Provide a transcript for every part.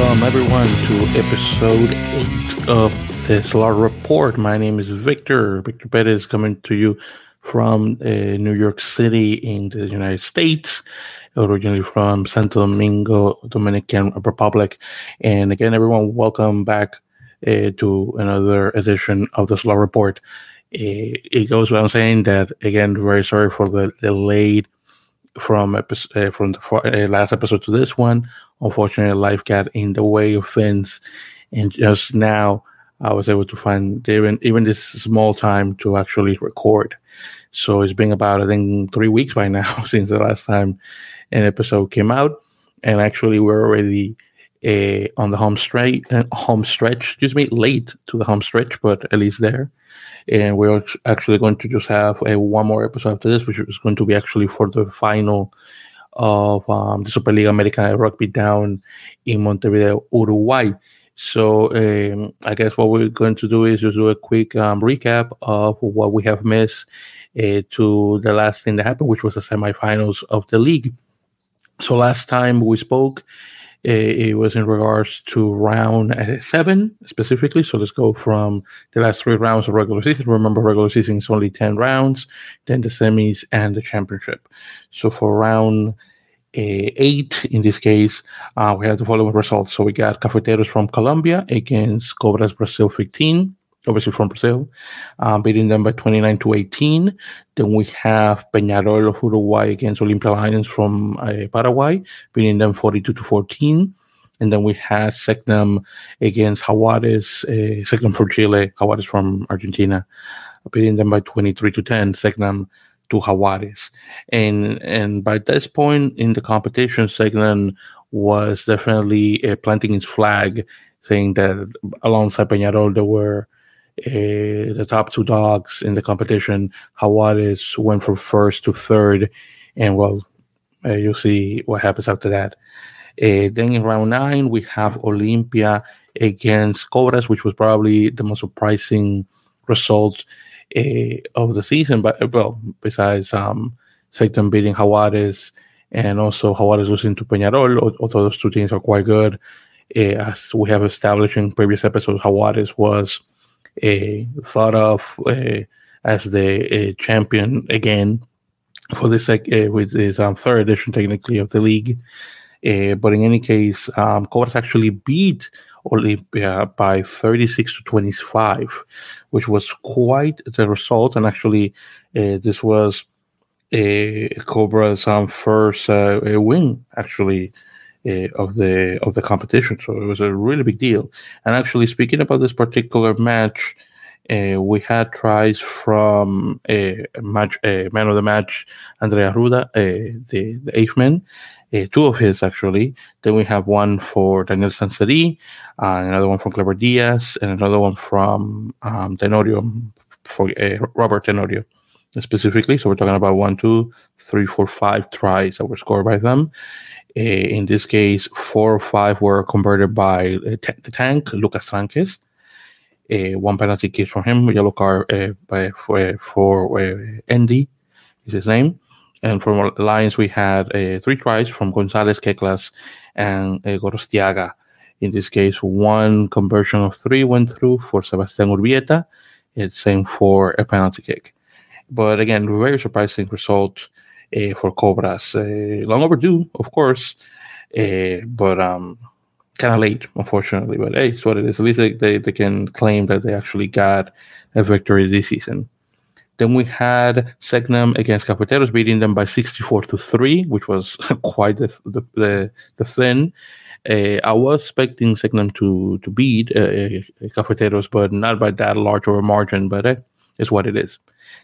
Welcome everyone to episode 8 of the Slot Report. My name is Victor Perez, coming to you from New York City in the United States, originally from Santo Domingo, Dominican Republic. And again, everyone, welcome back to another edition of the Slot Report. It goes without saying that, again, very sorry for the delayed from the last episode to this one. Unfortunately, life got in the way of things, and just now I was able to find even this small time to actually record. So it's been about, I think, 3 weeks by now since the last time an episode came out, and actually we're already on the home stretch, late to the home stretch, but at least there. And we're actually going to just have one more episode after this, which is going to be actually for the final of the Super League American Rugby down in Montevideo, Uruguay. So I guess what we're going to do is just do a quick recap of what we have missed to the last thing that happened, which was the semifinals of the league. So last time we spoke, it was in regards to round 7 specifically. So let's go from the last 3 rounds of regular season. Remember, regular season is only 10 rounds, then the semis and the championship. So for round 8, in this case, we have the following results. So we got Cafeteros from Colombia against Cobras Brazil 15, obviously from Brazil, beating them by 29-18. Then we have Peñarol of Uruguay against Olympia Lions from Paraguay, beating them 42-14. And then we have Segnum against Hawares, Segnum from Chile, Hawares from Argentina, beating them by 23-10, Segnum to Hawares. And by this point in the competition, Segnum was definitely planting its flag, saying that alongside Peñarol, there were the top 2 dogs in the competition. Juarez went from first to third, and well, you'll see what happens after that. Then in round 9, we have Olympia against Cobras, which was probably the most surprising result of the season. But well, besides Satan beating Juarez and also Juarez losing to Peñarol, although those 2 teams are quite good, as we have established in previous episodes, Juarez was thought of as the champion again for this, with his third edition technically of the league. But in any case, Cobras actually beat Olympia by 36-25, which was quite the result. And actually, this was Cobras' first win, actually, of the competition. So it was a really big deal. And actually, speaking about this particular match, we had tries from man of the match, Andrea Ruda, the 8th man, 2 of his actually. Then we have one for Daniel Sanseri, another one from Clever Diaz, and another one from Tenorio, for Robert Tenorio specifically. So we're talking about 1, 2, 3, 4, 5 tries that were scored by them. In this case, 4 or 5 were converted by the tank, Lucas Franches. 1 penalty kick from him, yellow card for Andy is his name. And from Lions, we had 3 tries from Gonzalez, Keklas, and Gorostiaga. In this case, 1 conversion of 3 went through for Sebastián Urbieta. It's same for a penalty kick. But again, very surprising result for Cobras. Long overdue, of course, but kind of late, unfortunately. But hey, it's what it is. At least they can claim that they actually got a victory this season. Then we had Segnum against Cafeteros, beating them by 64-3, which was quite the thin. I was expecting Segnum to beat Cafeteros, but not by that large of a margin. But hey, it's what it is.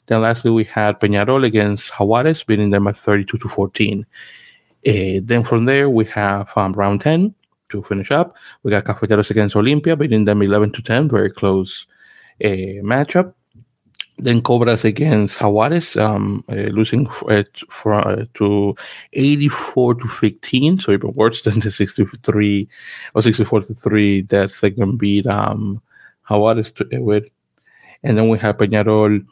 Then lastly, we had Peñarol against Hawares, beating them at 32-14. Then from there, we have round 10 to finish up. We got Cafeteros against Olympia, beating them 11-10, very close matchup. Then Cobras against Hawares, losing to 84-15, so even worse than the 64-3 that Segnum beat Hawares with. And then we have Peñarol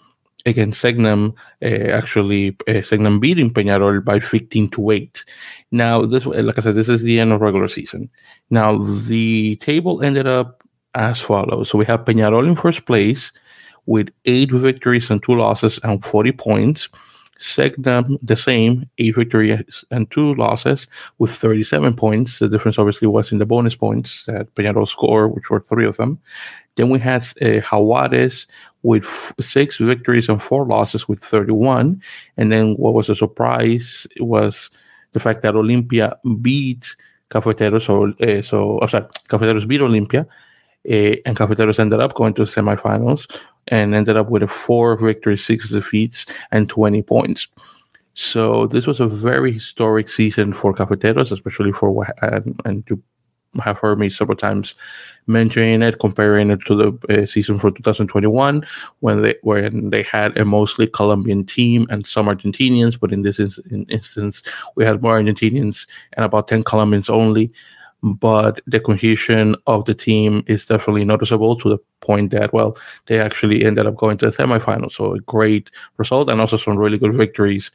against Segnum, Segnum beating Peñarol by 15-8. Now, this, like I said, this is the end of regular season. Now, the table ended up as follows. So we have Peñarol in first place with 8 victories and 2 losses and 40 points. Segnum, the same, 8 victories and 2 losses with 37 points. The difference obviously was in the bonus points that Peñarol scored, which were 3 of them. Then we had Hawares with 6 victories and 4 losses with 31. And then what was a surprise was the fact that Olympia beat Cafeteros. Cafeteros beat Olympia. And Cafeteros ended up going to the semifinals and ended up with a 4 victories, 6 defeats, and 20 points. So this was a very historic season for Cafeteros, especially for what and you have heard me several times mentioning it, comparing it to the season for 2021 when they had a mostly Colombian team and some Argentinians, but in this instance we had more Argentinians and about 10 Colombians only. But the cohesion of the team is definitely noticeable to the point that, well, they actually ended up going to the semifinals. So a great result and also some really good victories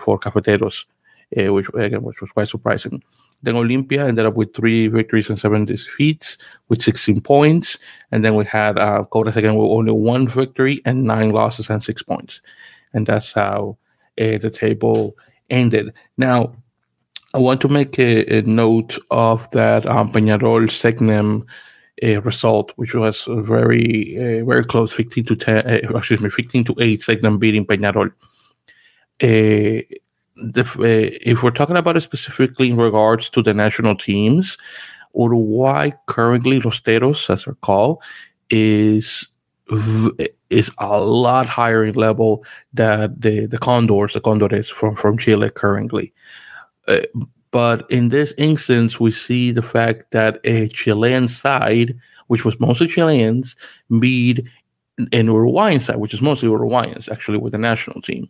for Cafeteros, which was quite surprising. Then Olympia ended up with 3 victories and 7 defeats with 16 points. And then we had Cobras again with only 1 victory and 9 losses and 6 points. And that's how the table ended. Now, I want to make a note of that Peñarol Segnum result, which was very close, 15-8, Segnum beating Peñarol. If we're talking about it specifically in regards to the national teams, Uruguay currently, Rosteros, as they're called, is a lot higher in level than the Condores from Chile currently. But in this instance, we see the fact that a Chilean side, which was mostly Chileans, beat an Uruguayan side, which is mostly Uruguayans, actually, with the national team.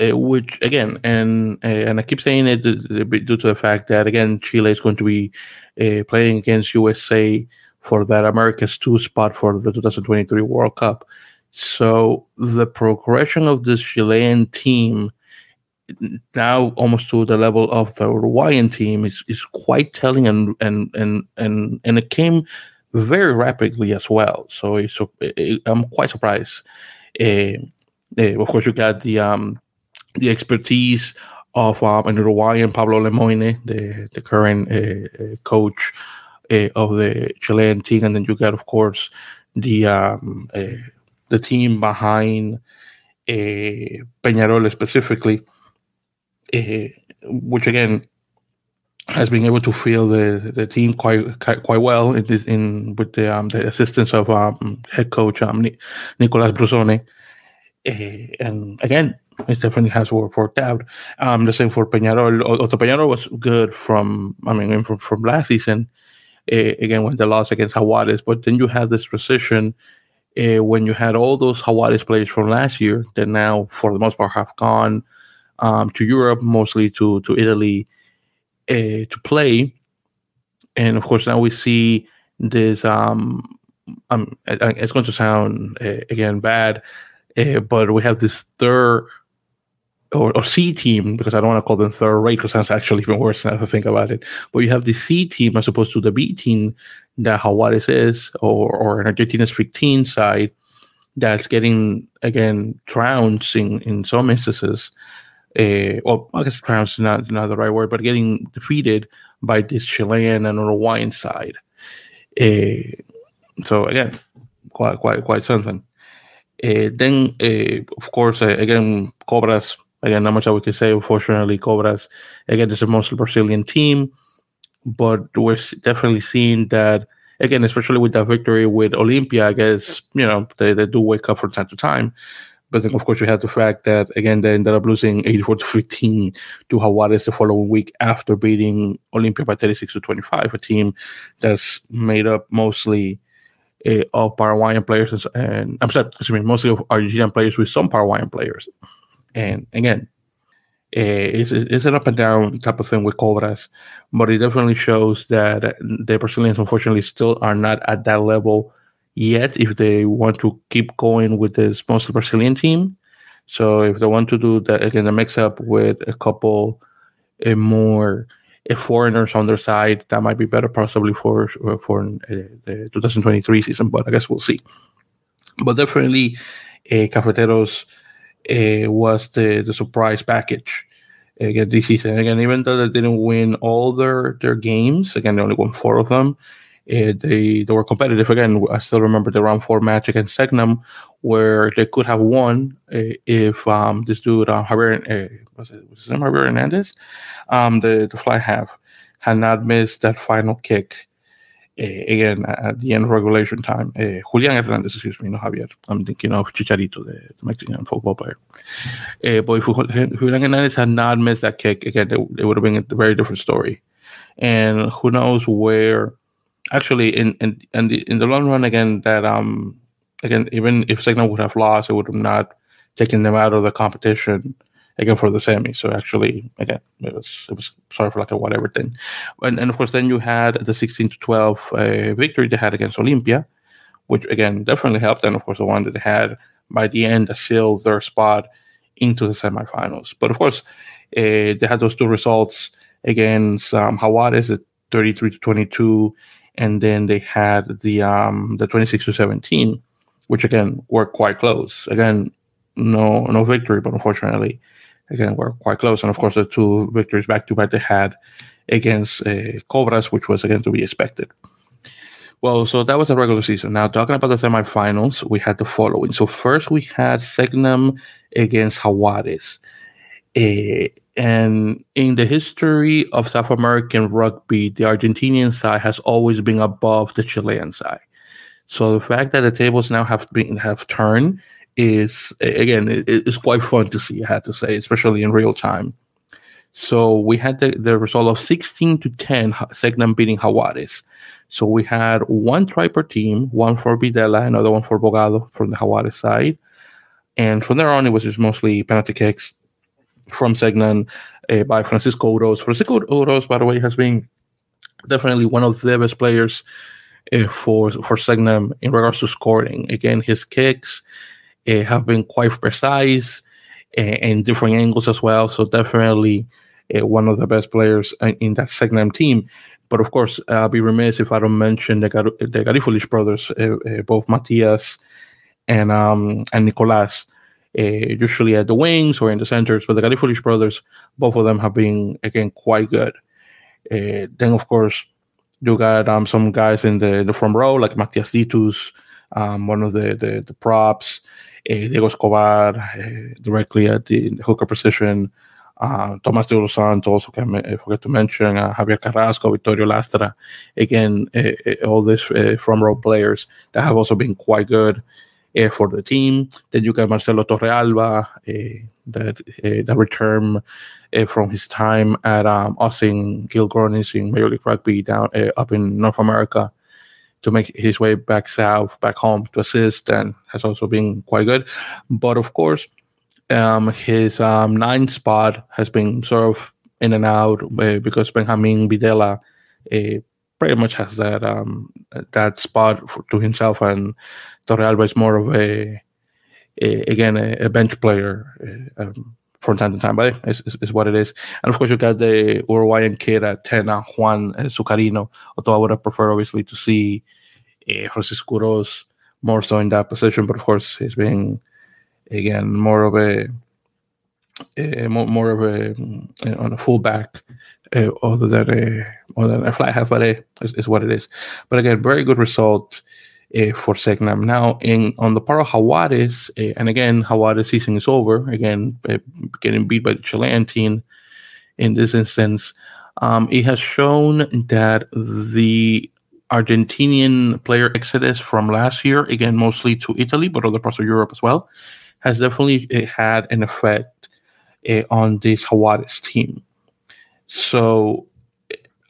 Which, again, and I keep saying it due to the fact that, again, Chile is going to be playing against USA for that America's 2 spot for the 2023 World Cup. So the progression of this Chilean team now almost to the level of the Uruguayan team is quite telling, and it came very rapidly as well. So I'm quite surprised. Of course, you got the expertise of an Uruguayan, Pablo Lemoyne, the current coach of the Chilean team, and then you got, of course, the team behind Peñarol specifically. Which again has been able to fill the team quite well with the assistance of head coach Nicolas Brusone, and again it definitely has worked out. The same for Peñarol. Although Peñarol was good from last season, again with the loss against Hawares, but then you had this transition when you had all those Hawares players from last year that now for the most part have gone to Europe, mostly to Italy, to play. And of course now we see this it's going to sound again bad, but we have this third or C team, because I don't want to call them third rate because that's actually even worse now to think about it, but you have the C team as opposed to the B team that Hawares is, or an Argentina's 15 side that's getting again trounced in some instances. Well, I guess trounced is not the right word, but getting defeated by this Chilean and Uruguayan side. So again, quite something. Then, of course, again, Cobras. Again, not much that we can say. Unfortunately, Cobras. Again, it's a mostly Brazilian team, but we're definitely seeing that. Again, especially with that victory with Olympia, I guess, you know, they do wake up from time to time. But then, of course, we had the fact that, again, they ended up losing 84-15 to Hawares the following week after beating Olympia by 36-25, a team that's made up mostly of Paraguayan players. Mostly of Argentinian players with some Paraguayan players. And, again, it's an up and down type of thing with Cobras, but it definitely shows that the Brazilians, unfortunately, still are not at that level yet if they want to keep going with this mostly Brazilian team. So if they want to do that again, a mix-up with a couple more foreigners on their side, that might be better possibly for the 2023 season, but I guess we'll see. But definitely Cafeteros was the surprise package again this season. Again, even though they didn't win all their games, again, they only won 4 of them, they were competitive. Again, I still remember the round 4 match against Segnum, where they could have won if this dude, Javier, was his name Javier Hernandez? The fly half had not missed that final kick again at the end of regulation time. Julián Hernández, excuse me, not Javier. I'm thinking of Chicharito, the Mexican football player. But if Julián Hernández had not missed that kick, again, it would have been a very different story. And who knows where. Actually, in the long run, again, that again, even if Segnum would have lost, it would have not taken them out of the competition again for the semi. So actually, again, it was sort of like a whatever thing. And of course, then you had the 16-12 victory they had against Olympia, which again definitely helped. And of course, the one that they had by the end sealed their spot into the semifinals. But of course, they had those 2 results against Hawares at 33-22. And then they had the 26-17, which again were quite close. Again, no victory, but unfortunately, again were quite close. And of course, the 2 victories back to back they had against Cobras, which was again to be expected. Well, so that was the regular season. Now talking about the semifinals, we had the following. So first we had Segnum against Juarez, and in the history of South American rugby, the Argentinian side has always been above the Chilean side. So the fact that the tables now have turned is, again, it's quite fun to see, I have to say, especially in real time. So we had the result of 16-10, Segnum beating Hawares. So we had 1 try per team, 1 for Videla, another 1 for Bogado from the Hawares side. And from there on, it was just mostly penalty kicks from Segnum by Francisco Urroz. Francisco Urroz, by the way, has been definitely one of the best players for Segnum in regards to scoring. Again, his kicks have been quite precise and different angles as well. So definitely one of the best players in that Segnum team. But of course, I'll be remiss if I don't mention the Garafulic brothers, both Matias and Nicolás. Usually at the wings or in the centers, but the Garafulic brothers, both of them have been, again, quite good. Then, of course, you got some guys in the front row, like Matías Dittus, one of the props, Diego Escobar, directly at the hooker position, Tomas de Rosanto, also I forget to mention, Javier Carrasco, Vittorio Lastra. Again, all these front row players that have also been quite good for the team. Then you got Marcelo Torrealba, that returned from his time at Austin Gilgronis in Major League Rugby down up in North America to make his way back south, back home to assist, and has also been quite good. But of course, his 9 spot has been sort of in and out because Benjamin Videla pretty much has that spot to himself, and Torrealba is more of a bench player from time to time, but it's what it is. And of course, you got the Uruguayan kid at 10, Juan Zuccarino, although I would have preferred, obviously, to see Francisco Urroz more so in that position, but of course, he's been, again, more of a on a fullback other than a fly half, but is what it is. But again, very good result for Segnum. Now, on the part of Hawares, and again, Hawares' season is over. Again, getting beat by the Chilean team in this instance. It has shown that the Argentinian player exodus from last year, again, mostly to Italy, but other parts of Europe as well, has definitely had an effect on this Hawares team. So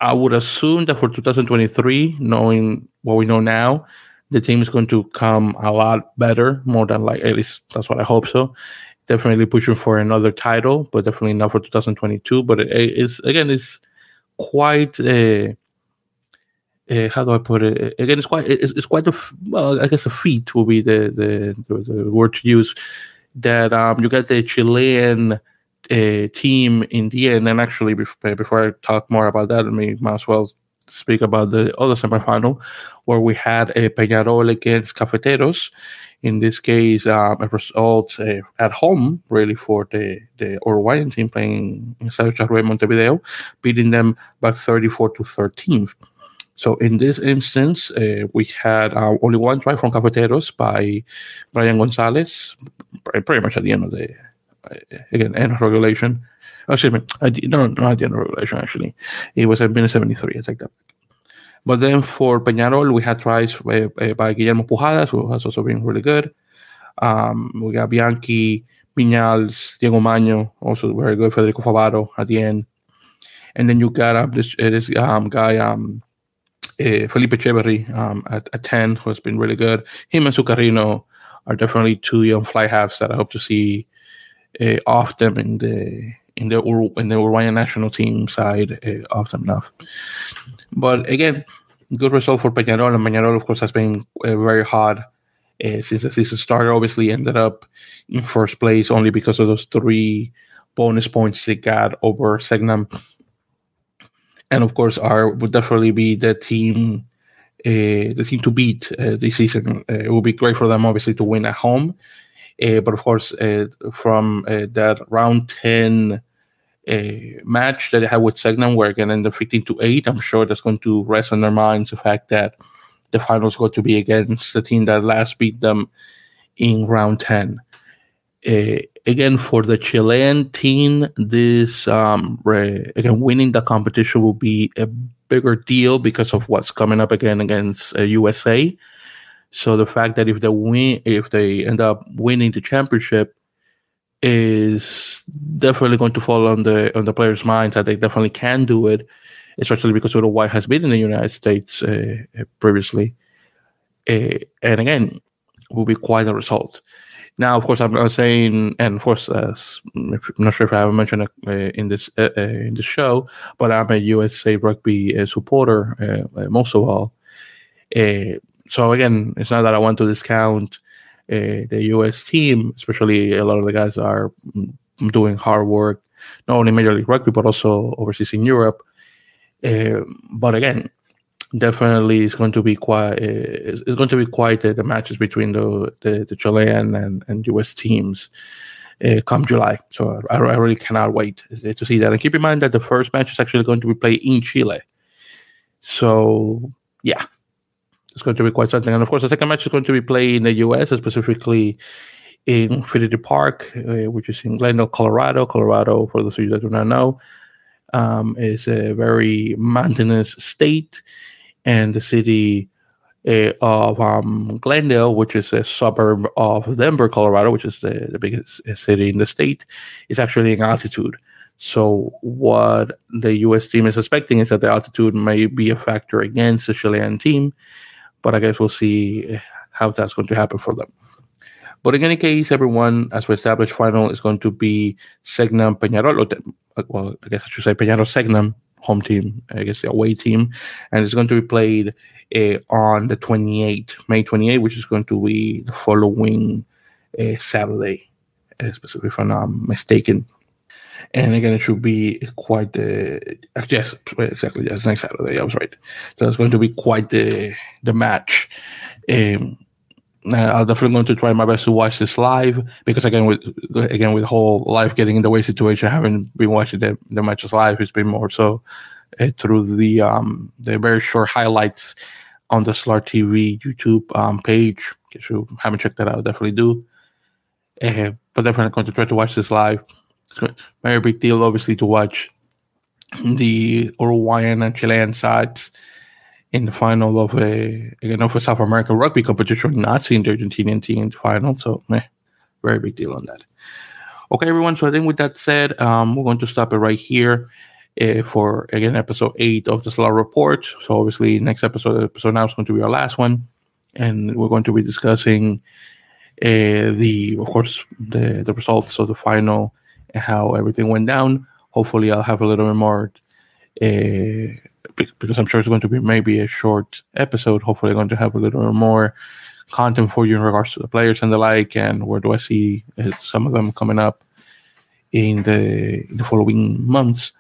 I would assume that for 2023, knowing what we know now, the team is going to come a lot better, more than like, at least that's what I hope so. Definitely pushing for another title, but definitely not for 2022. But it's quite how do I put it? Again, it's quite a feat will be the word to use, that you got the Chilean team in the end. And actually, before I talk more about that, I might as well speak about the other semifinal, where we had a Peñarol against Cafeteros. In this case, a result at home, really, for the Uruguayan team playing in Sarre, Montevideo, beating them by 34-13. So in this instance, we had only one try from Cafeteros by Brian Gonzalez, pretty much at the end of the end of regulation. Excuse me, not at the end of regulation, actually. It was at minute 73, I take that back. But then for Peñarol, we had tries by Guillermo Pujadas, who has also been really good. We got Bianchi, Piñals, Diego Maño, also very good, Federico Favaro at the end. And then you got this guy, Felipe Echeverri, at 10, who has been really good. Him and Zuccarino are definitely two young fly halves that I hope to see off them in the Uruguayan national team side of them now. But again, good result for Peñarol. And Peñarol, of course, has been very hot since the season started. Obviously ended up in first place only because of those 3 bonus points they got over Segnum. And, of course, would definitely be the team to beat this season. It would be great for them, obviously, to win at home. But, of course, from that round 10 match that I had with Segnum, where again ended 15-8, I'm sure that's going to rest on their minds the fact that the finals going to be against the team that last beat them in round 10. Again, for the Chilean team, this winning the competition will be a bigger deal because of what's coming up again against USA. So the fact that if they end up winning the championship, is definitely going to fall on the players' minds that they definitely can do it, especially because Uruguay has been in the United States previously. And again, will be quite a result. Now, of course, I'm saying, and of course, I'm not sure if I haven't mentioned in this show, but I'm a USA Rugby supporter, most of all. So again, it's not that I want to discount the U.S. team, especially a lot of the guys are doing hard work, not only Major League Rugby, but also overseas in Europe. But again, definitely it's going to be quite the matches between the Chilean and U.S. teams come July. So I really cannot wait to see that. And keep in mind that the first match is actually going to be played in Chile. So, yeah. It's going to be quite something. And, of course, the second match is going to be played in the U.S., specifically in Infinity Park, which is in Glendale, Colorado. Colorado, for those of you that do not know, is a very mountainous state. And the city of Glendale, which is a suburb of Denver, Colorado, which is the biggest city in the state, is actually in altitude. So what the U.S. team is expecting is that the altitude may be a factor against the Chilean team. But I guess we'll see how that's going to happen for them. But in any case, everyone, as we established, final is going to be Segnum Peñarol. Well, I guess I should say Peñarol Segnum, home team, I guess the away team. And it's going to be played on the 28th, May 28th, which is going to be the following Saturday, specifically, if I'm not mistaken. And again, it should be quite the... Yes, exactly. Yes, next Saturday. I was right. So it's going to be quite the match. I'm definitely going to try my best to watch this live because, again, with the whole life getting in the way situation, I haven't been watching the matches live. It's been more so through the very short highlights on the Slot TV YouTube page. If you haven't checked that out, definitely do. But definitely going to try to watch this live. Very big deal, obviously, to watch the Uruguayan and Chilean sides in the final of a South American rugby competition, not seeing the Argentinian team in the final. So, very big deal on that. Okay, everyone. So, I think with that said, we're going to stop it right here for, again, episode 8 of the Slot Report. So, obviously, next episode now is going to be our last one. And we're going to be discussing, the results of the final, how everything went down. Hopefully, I'll have a little bit more because I'm sure it's going to be maybe a short episode. Hopefully going to have a little more content for you in regards to the players and the like, and where do I see some of them coming up in the following months.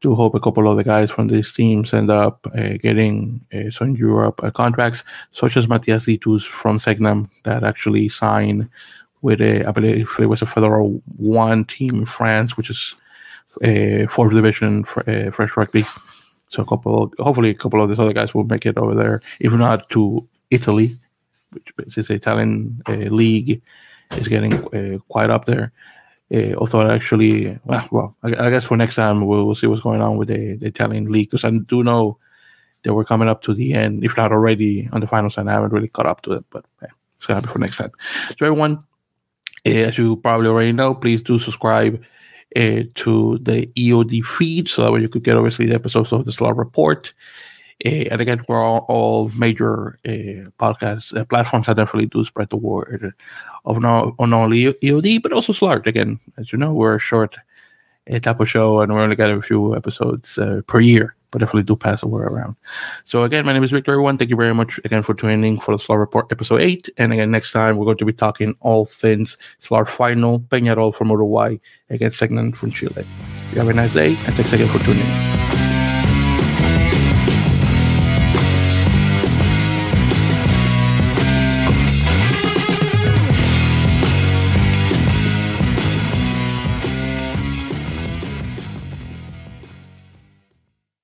To hope a couple of the guys from these teams end up getting some Europe contracts, such as Matías Dittus from Segnum, that actually signed with I believe it was a Federal 1 team in France, which is a 4th division French rugby. So hopefully a couple of these other guys will make it over there, if not to Italy, which since the Italian league is getting quite up there. Although actually, I guess for next time we'll see what's going on with the Italian league, because I do know that we're coming up to the end, if not already on the finals, and I haven't really caught up to it, but it's going to be for next time. So everyone, as you probably already know, please do subscribe to the EOD feed, so that way you could get obviously the episodes of the Slot Report. And again, we're all major podcast platforms. I definitely do spread the word of not only EOD, but also Slart. Again, as you know, we're a short type of show, and we only got a few episodes per year, but definitely do pass the word around. So again, my name is Victor, everyone. Thank you very much again for tuning in for the Slot Report episode 8. And again, next time, we're going to be talking all things Slot Final, Peñarol from Uruguay against Segnum from Chile. You have a nice day, and thanks again for tuning in.